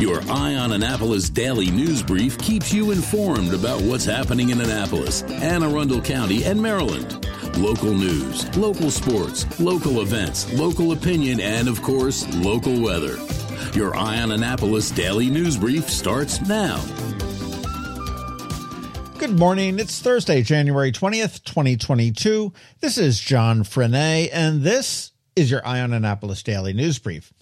Your Eye on Annapolis daily news brief keeps you informed about what's happening in Annapolis, Anne Arundel County, and Maryland. Local news, local sports, local events, local opinion, and, of course, local weather. Your Eye on Annapolis daily news brief starts now. Good morning. It's Thursday, January 20th, 2022. This is John Frenet, and this is your Eye on Annapolis daily news brief.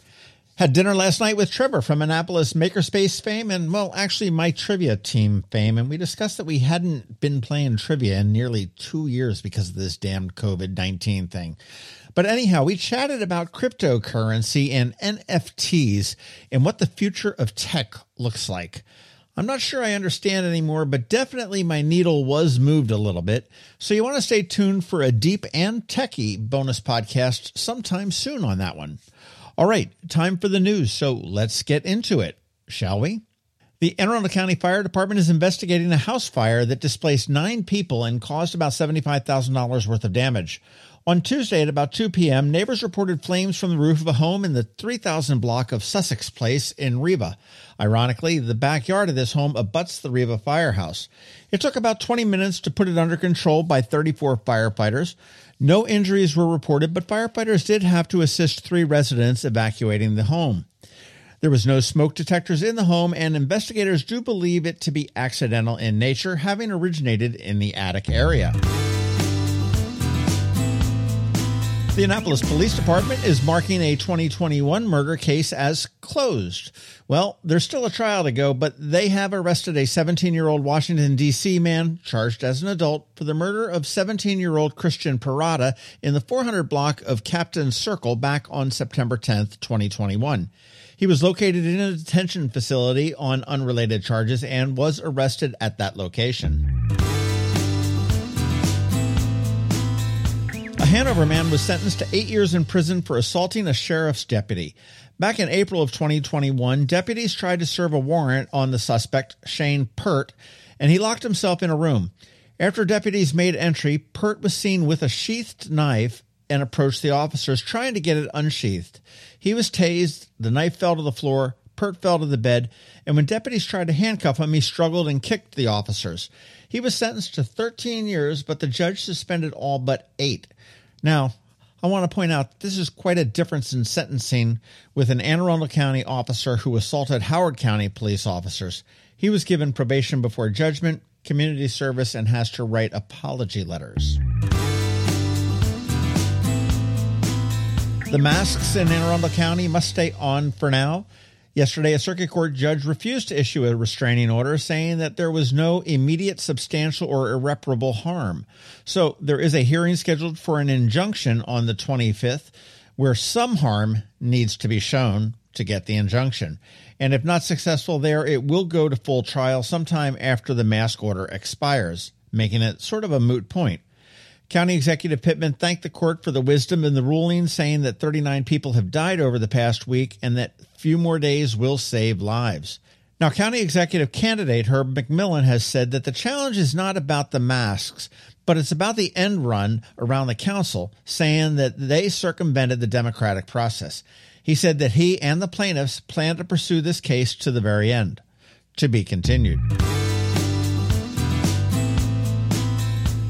Had dinner last night with Trevor from Annapolis Makerspace fame and, well, actually my trivia team fame. And we discussed that we hadn't been playing trivia in nearly 2 years because of this damned COVID-19 thing. But anyhow, we chatted about cryptocurrency and NFTs and what the future of tech looks like. I'm not sure I understand anymore, but definitely my needle was moved a little bit. So you want to stay tuned for a deep and techie bonus podcast sometime soon on that one. All right, time for the news, so let's get into it, shall we? The Anne Arundel County Fire Department is investigating a house fire that displaced 9 people and caused about $75,000 worth of damage. On Tuesday at about 2 p.m., neighbors reported flames from the roof of a home in the 3,000 block of Sussex Place in Riva. Ironically, the backyard of this home abuts the Riva firehouse. It took about 20 minutes to put it under control by 34 firefighters. No injuries were reported, but firefighters did have to assist 3 residents evacuating the home. There was no smoke detectors in the home, and investigators do believe it to be accidental in nature, having originated in the attic area. The Annapolis Police Department is marking a 2021 murder case as closed. Well, there's still a trial to go, but they have arrested a 17-year-old Washington, D.C. man charged as an adult for the murder of 17-year-old Christian Parada in the 400 block of Captain's Circle back on September 10th, 2021. He was located in a detention facility on unrelated charges and was arrested at that location. A Hanover man was sentenced to 8 years in prison for assaulting a sheriff's deputy. Back in April of 2021, deputies tried to serve a warrant on the suspect, Shane Pert, and he locked himself in a room. After deputies made entry, Pert was seen with a sheathed knife and approached the officers, trying to get it unsheathed. He was tased, the knife fell to the floor, Pert fell to the bed, and when deputies tried to handcuff him, he struggled and kicked the officers. He was sentenced to 13 years, but the judge suspended all but 8. Now, I want to point out this is quite a difference in sentencing with an Anne Arundel County officer who assaulted Howard County police officers. He was given probation before judgment, community service, and has to write apology letters. The masks in Anne Arundel County must stay on for now. Yesterday, a circuit court judge refused to issue a restraining order, saying that there was no immediate, substantial, or irreparable harm. So there is a hearing scheduled for an injunction on the 25th, where some harm needs to be shown to get the injunction. And if not successful there, it will go to full trial sometime after the mask order expires, making it sort of a moot point. County Executive Pittman thanked the court for the wisdom in the ruling, saying that 39 people have died over the past week and that few more days will save lives. Now, County Executive candidate Herb McMillan has said that the challenge is not about the masks, but it's about the end run around the council, saying that they circumvented the democratic process. He said that he and the plaintiffs plan to pursue this case to the very end. To be continued.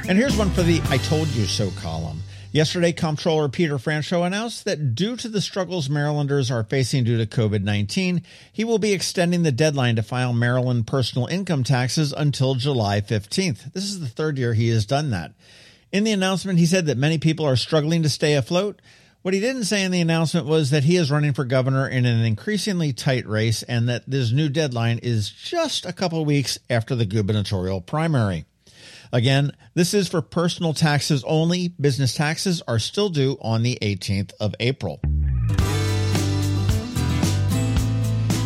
And here's one for the I Told You So column. Yesterday, Comptroller Peter Franchot announced that due to the struggles Marylanders are facing due to COVID-19, he will be extending the deadline to file Maryland personal income taxes until July 15th. This is the 3rd year he has done that. In the announcement, he said that many people are struggling to stay afloat. What he didn't say in the announcement was that he is running for governor in an increasingly tight race and that this new deadline is just a couple weeks after the gubernatorial primary. Again, this is for personal taxes only. Business taxes are still due on the 18th of April.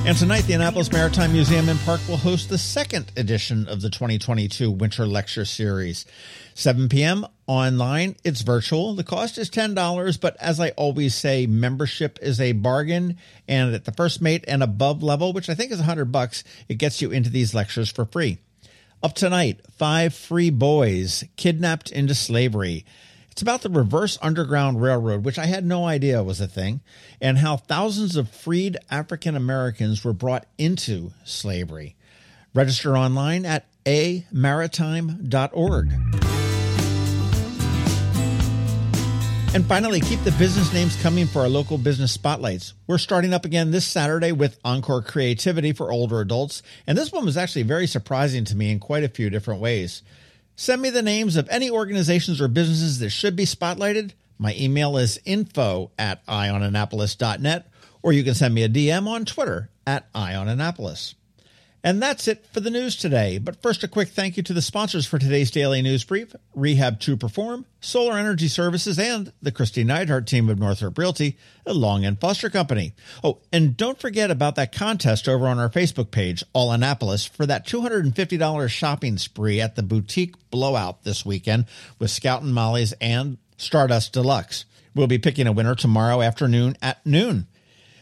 And tonight, the Annapolis Maritime Museum and Park will host the 2nd edition of the 2022 Winter Lecture Series. 7 p.m. online. It's virtual. The cost is $10, but as I always say, membership is a bargain. And at the first mate and above level, which I think is $100, it gets you into these lectures for free. Up tonight, 5 free boys kidnapped into slavery. It's about the reverse Underground Railroad, which I had no idea was a thing, and how thousands of freed African Americans were brought into slavery. Register online at amaritime.org. And finally, keep the business names coming for our local business spotlights. We're starting up again this Saturday with Encore Creativity for Older Adults, and this one was actually very surprising to me in quite a few different ways. Send me the names of any organizations or businesses that should be spotlighted. My email is info@ionannapolis.net, or you can send me a DM on Twitter @ionannapolis. And that's it for the news today. But first, a quick thank you to the sponsors for today's Daily News Brief, Rehab to Perform, Solar Energy Services, and the Kristi Neidhardt team of Northrop Realty, a Long and Foster company. Oh, and don't forget about that contest over on our Facebook page, All Annapolis, for that $250 shopping spree at the Boutique Blowout this weekend with Scout and Molly's and Stardust Deluxe. We'll be picking a winner tomorrow afternoon at noon.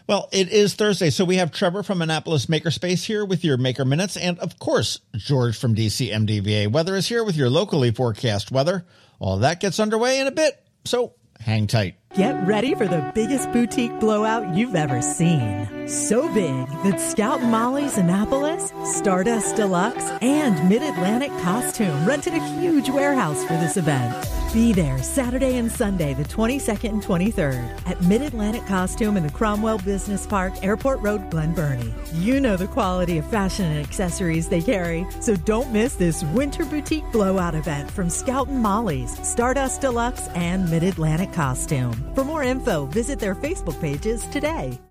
Well, it is Thursday, so we have Trevor from Annapolis Makerspace here with your Maker Minutes. And, of course, George from DCMDVA Weather is here with your locally forecast weather. All that gets underway in a bit, so hang tight. Get ready for the biggest boutique blowout you've ever seen. So big that Scout and Molly's Annapolis, Stardust Deluxe, and Mid-Atlantic Costume rented a huge warehouse for this event. Be there Saturday and Sunday, the 22nd and 23rd, at Mid-Atlantic Costume in the Cromwell Business Park, Airport Road, Glen Burnie. You know the quality of fashion and accessories they carry, so don't miss this winter boutique blowout event from Scout and Molly's, Stardust Deluxe, and Mid-Atlantic Costume. For more info, visit their Facebook pages today.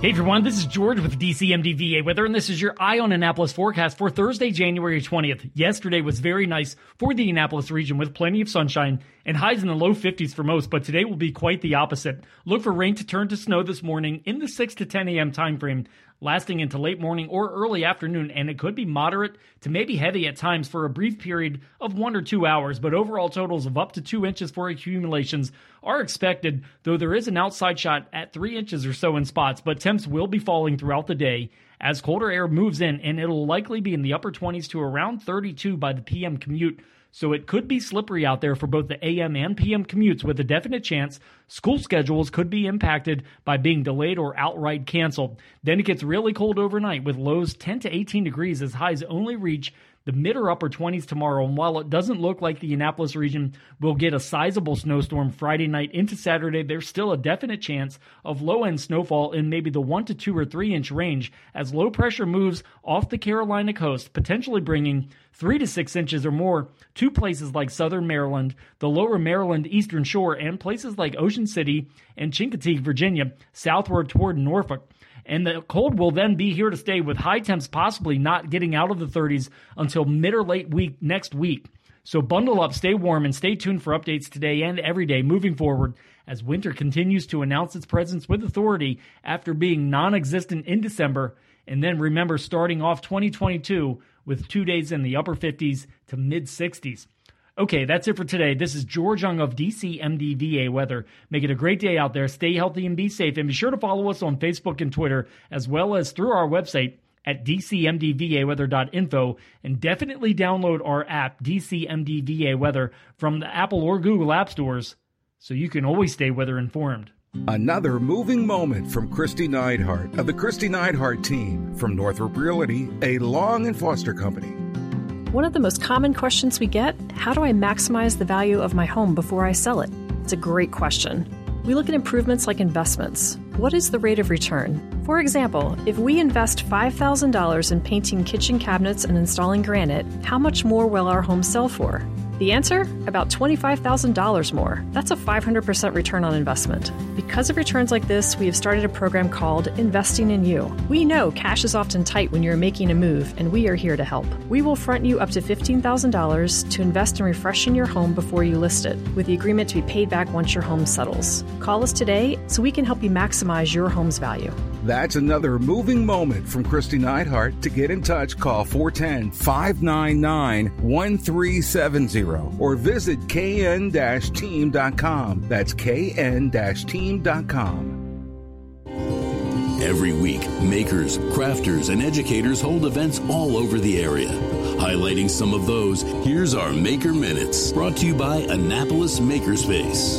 Hey everyone, this is George with DCMDVA Weather, and this is your Eye on Annapolis forecast for Thursday, January 20th. Yesterday was very nice for the Annapolis region with plenty of sunshine and highs in the low 50s for most, but today will be quite the opposite. Look for rain to turn to snow this morning in the 6 to 10 a.m. time frame, lasting into late morning or early afternoon, and it could be moderate to maybe heavy at times for a brief period of 1 or 2 hours, but overall totals of up to 2 inches for accumulations are expected, though there is an outside shot at 3 inches or so in spots, but temps will be falling throughout the day as colder air moves in, and it'll likely be in the upper 20s to around 32 by the PM commute. So it could be slippery out there for both the AM and PM commutes, with a definite chance school schedules could be impacted by being delayed or outright canceled. Then it gets really cold overnight with lows 10 to 18 degrees as highs only reach the mid or upper 20s tomorrow. And while it doesn't look like the Annapolis region will get a sizable snowstorm Friday night into Saturday, there's still a definite chance of low-end snowfall in maybe the 1 to 2 or 3-inch range as low pressure moves off the Carolina coast, potentially bringing 3 to 6 inches or more to places like southern Maryland, the lower Maryland Eastern Shore, and places like Ocean City and Chincoteague, Virginia, southward toward Norfolk. And the cold will then be here to stay, with high temps possibly not getting out of the 30s until mid or late week next week. So bundle up, stay warm, and stay tuned for updates today and every day moving forward as winter continues to announce its presence with authority after being non-existent in December. And then remember, starting off 2022 with 2 days in the upper 50s to mid 60s. Okay, that's it for today. This is George Young of DCMDVA Weather. Make it a great day out there. Stay healthy and be safe. And be sure to follow us on Facebook and Twitter, as well as through our website at dcmdvaweather.info. And definitely download our app, DCMDVA Weather, from the Apple or Google App Stores, so you can always stay weather informed. Another moving moment from Kristi Neidhardt of the Kristi Neidhardt team from Northrop Realty, a Long and Foster company. One of the most common questions we get, how do I maximize the value of my home before I sell it? It's a great question. We look at improvements like investments. what is the rate of return? For example, if we invest $5,000 in painting kitchen cabinets and installing granite, how much more will our home sell for? The answer? About $25,000 more. That's a 500% return on investment. Because of returns like this, we have started a program called Investing in You. We know cash is often tight when you're making a move, and we are here to help. We will front you up to $15,000 to invest in refreshing your home before you list it, with the agreement to be paid back once your home settles. Call us today so we can help you maximize your home's value. That's another moving moment from Kristi Neidhardt. To get in touch, call 410-599-1370 or visit kn-team.com. That's kn-team.com. Every week, makers, crafters, and educators hold events all over the area. Highlighting some of those, here's our Maker Minutes, brought to you by Annapolis Makerspace.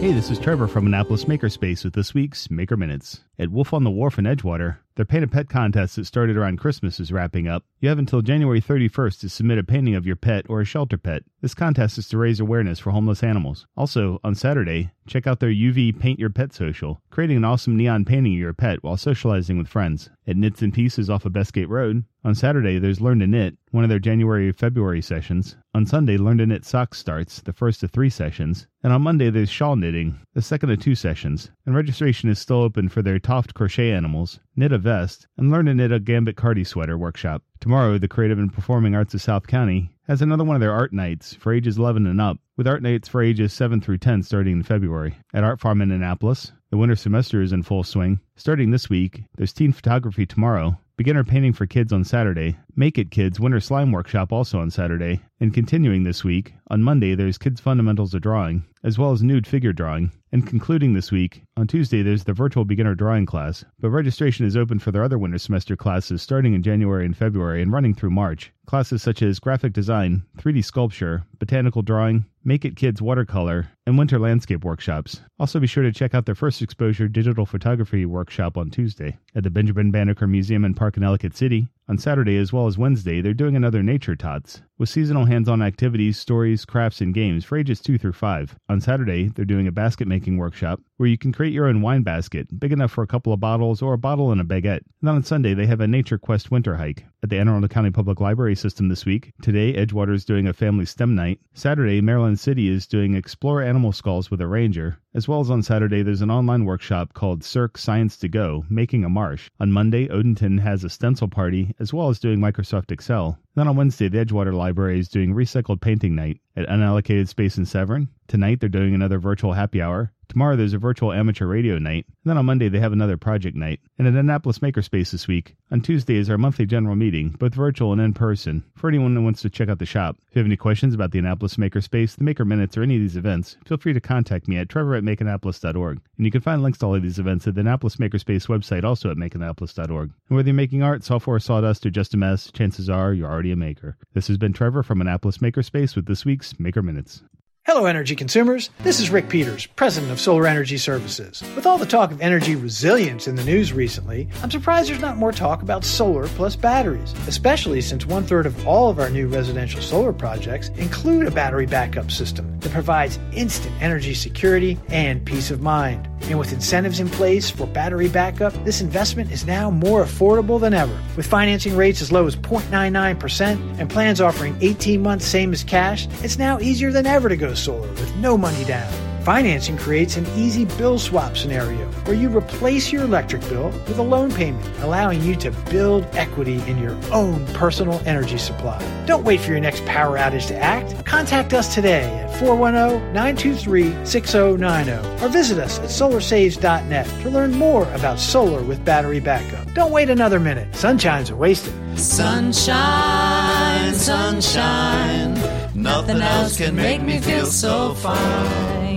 Hey, this is Trevor from Annapolis Makerspace with this week's Maker Minutes. At Wolf on the Wharf in Edgewater, their Paint a Pet contest that started around Christmas is wrapping up. You have until January 31st to submit a painting of your pet or a shelter pet. This contest is to raise awareness for homeless animals. Also, on Saturday, check out their UV Paint Your Pet Social, creating an awesome neon painting of your pet while socializing with friends. At Knits and Pieces off of Bestgate Road, on Saturday, there's Learn to Knit, one of their January-February sessions. On Sunday, Learn to Knit Socks starts, the first of three sessions. And on Monday, there's Shawl Knitting, the second of two sessions. And registration is still open for their Toft Crochet Animals, Knit a Vest, and Learn to Knit a Gambit Cardi Sweater workshop. Tomorrow, the Creative and Performing Arts of South County has another one of their art nights for ages 11 and up, with art nights for ages 7 through 10 starting in February. At Art Farm in Annapolis, the winter semester is in full swing. Starting this week, there's teen photography tomorrow, beginner painting for kids on Saturday, Make It Kids Winter Slime Workshop also on Saturday, and continuing this week, on Monday there's Kids Fundamentals of Drawing, as well as Nude Figure Drawing, and concluding this week, on Tuesday there's the Virtual Beginner Drawing class, but registration is open for their other winter semester classes starting in January and February and running through March. Classes such as Graphic Design, 3D Sculpture, Botanical Drawing, Make It Kids Watercolor, and Winter Landscape Workshops. Also be sure to check out their First Exposure Digital Photography Workshop on Tuesday. At the Benjamin Banneker Museum and Park in Ellicott City, on Saturday as well as Wednesday, they're doing another Nature Tots, with seasonal hands-on activities, stories, crafts, and games for ages 2 through 5. On Saturday, they're doing a basket-making workshop, where you can create your own wine basket, big enough for a couple of bottles or a bottle and a baguette. And on Sunday, they have a Nature Quest winter hike. At the Anne Arundel County Public Library System this week, today, Edgewater is doing a family STEM night. Saturday, Maryland City is doing Explore Animal Skulls with a Ranger, as well as on Saturday, there's an online workshop called Cirque Science to Go, Making a Marsh. On Monday, Odenton has a stencil party, as well as doing Microsoft Excel. Then on Wednesday, the Edgewater Library is doing Recycled Painting Night. At Unallocated Space in Severn, tonight they're doing another virtual happy hour. Tomorrow there's a virtual amateur radio night. And then on Monday they have another project night. And at Annapolis Makerspace this week, on Tuesday is our monthly general meeting, both virtual and in person, for anyone who wants to check out the shop. If you have any questions about the Annapolis Makerspace, the Maker Minutes, or any of these events, feel free to contact me at trevor at makeannapolis.org. And you can find links to all of these events at the Annapolis Makerspace website, also at makeannapolis.org. And whether you're making art, software, sawdust, or just a mess, chances are you're already a maker. This has been Trevor from Annapolis Makerspace with this week's Maker Minutes. Hello, energy consumers. This is Rick Peters, president of Solar Energy Services. With all the talk of energy resilience in the news recently, I'm surprised there's not more talk about solar plus batteries, especially since one-third of all of our new residential solar projects include a battery backup system that provides instant energy security and peace of mind. And with incentives in place for battery backup, this investment is now more affordable than ever, with financing rates as low as 0.99% and plans offering 18 months same as cash. It's now easier than ever to go solar with no money down. Financing creates an easy bill swap scenario where you replace your electric bill with a loan payment, allowing you to build equity in your own personal energy supply. Don't wait for your next power outage to act. Contact us today at 410-923-6090 or visit us at solarsaves.net to learn more about solar with battery backup. Don't wait another minute. Sunshines are wasted. Sunshine, sunshine, nothing else can make me feel so fine.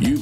You've